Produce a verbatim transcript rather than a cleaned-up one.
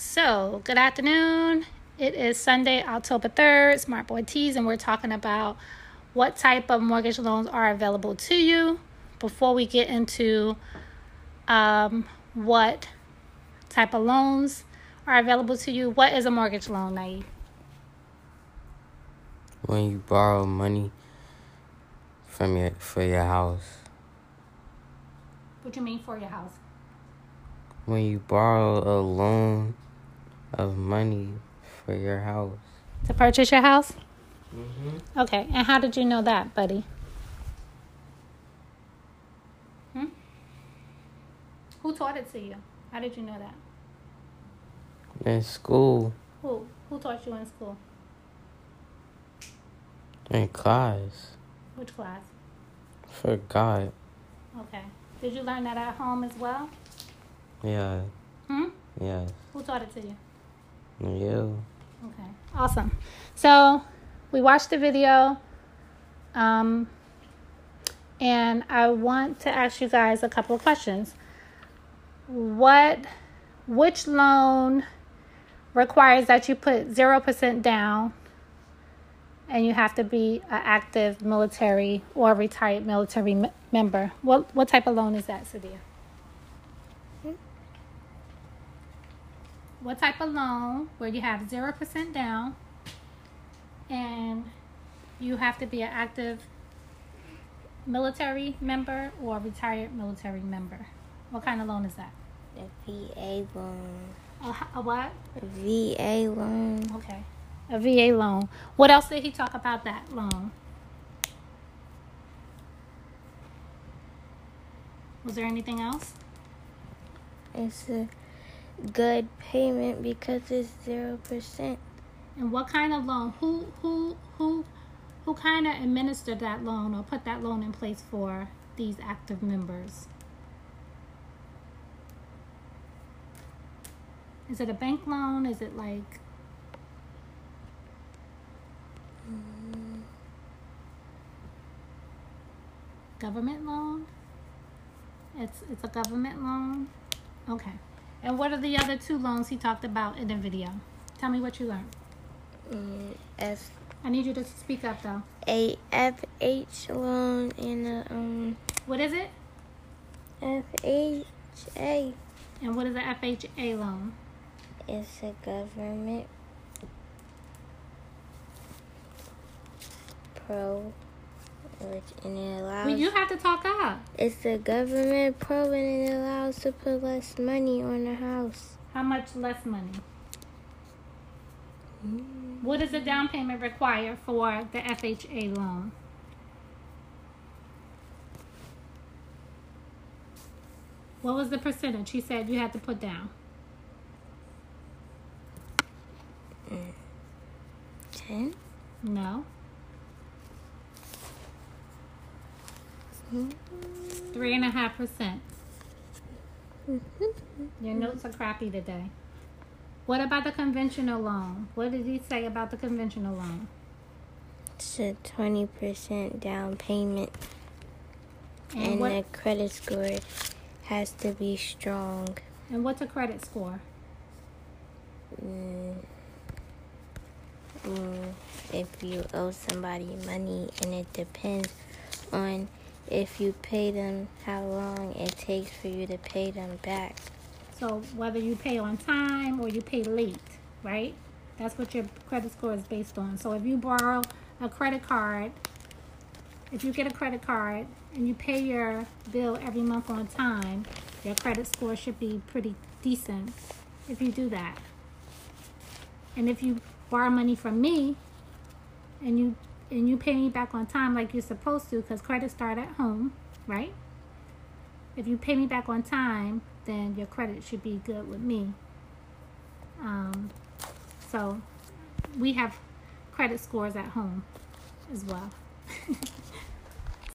So, good afternoon. It is Sunday, October third, Smart Boy Tees, and we're talking about what type of mortgage loans are available to you before we get into um, what type of loans are available to you. What is a mortgage loan, Naeem? When you borrow money from your for your house. What do you mean for your house? When you borrow a loan of money for your house. To purchase your house? Mm-hmm. Okay, and how did you know that, buddy? Hmm? Who taught it to you? How did you know that? In school. Who? Who taught you in school? In class. Which class? Forgot. Okay. Did you learn that at home as well? Yeah. Hmm? Yeah. Who taught it to you? You. Okay. Awesome. So, we watched the video. Um, and I want to ask you guys a couple of questions. What, which loan requires that you put zero percent down and you have to be an active military or retired military m- member? What, what type of loan is that, Sadia? What type of loan where you have zero percent down and you have to be an active military member or retired military member? What kind of loan is that? The V A loan. A, a what? A V A loan. Okay. A V A loan. What else did he talk about that loan? Was there anything else? It's a good payment because it's zero percent. And what kind of loan? Who who who who kind of administered that loan or put that loan in place for these active members? Is it a bank loan? Is it like mm. government loan? It's it's a government loan. Okay. And what are the other two loans he talked about in the video? Tell me what you learned. Mm, F. I need you to speak up though. A F H A loan and a um. What is it? F H A. And what is an F H A loan? It's a government pro, which and it allows. Well, you have to talk up. It's a government pro and it allows to put less money on the house. How much less money? Mm. What does the down payment require for the F H A loan? What was the percentage he said you had to put down? Mm. ten? No. Three and a half percent. Your notes are crappy today. What about the conventional loan? What did he say about the conventional loan? It's a twenty percent down payment. And, and what, the credit score has to be strong. And what's a credit score? Mm. Mm. If you owe somebody money, and it depends on if you pay them, how long it takes for you to pay them back. So whether you pay on time or you pay late, right? That's what your credit score is based on. So if you borrow a credit card, if you get a credit card and you pay your bill every month on time, your credit score should be pretty decent if you do that. And if you borrow money from me and you and you pay me back on time like you're supposed to, because credit starts at home, right? If you pay me back on time, then your credit should be good with me. Um, so we have credit scores at home as well.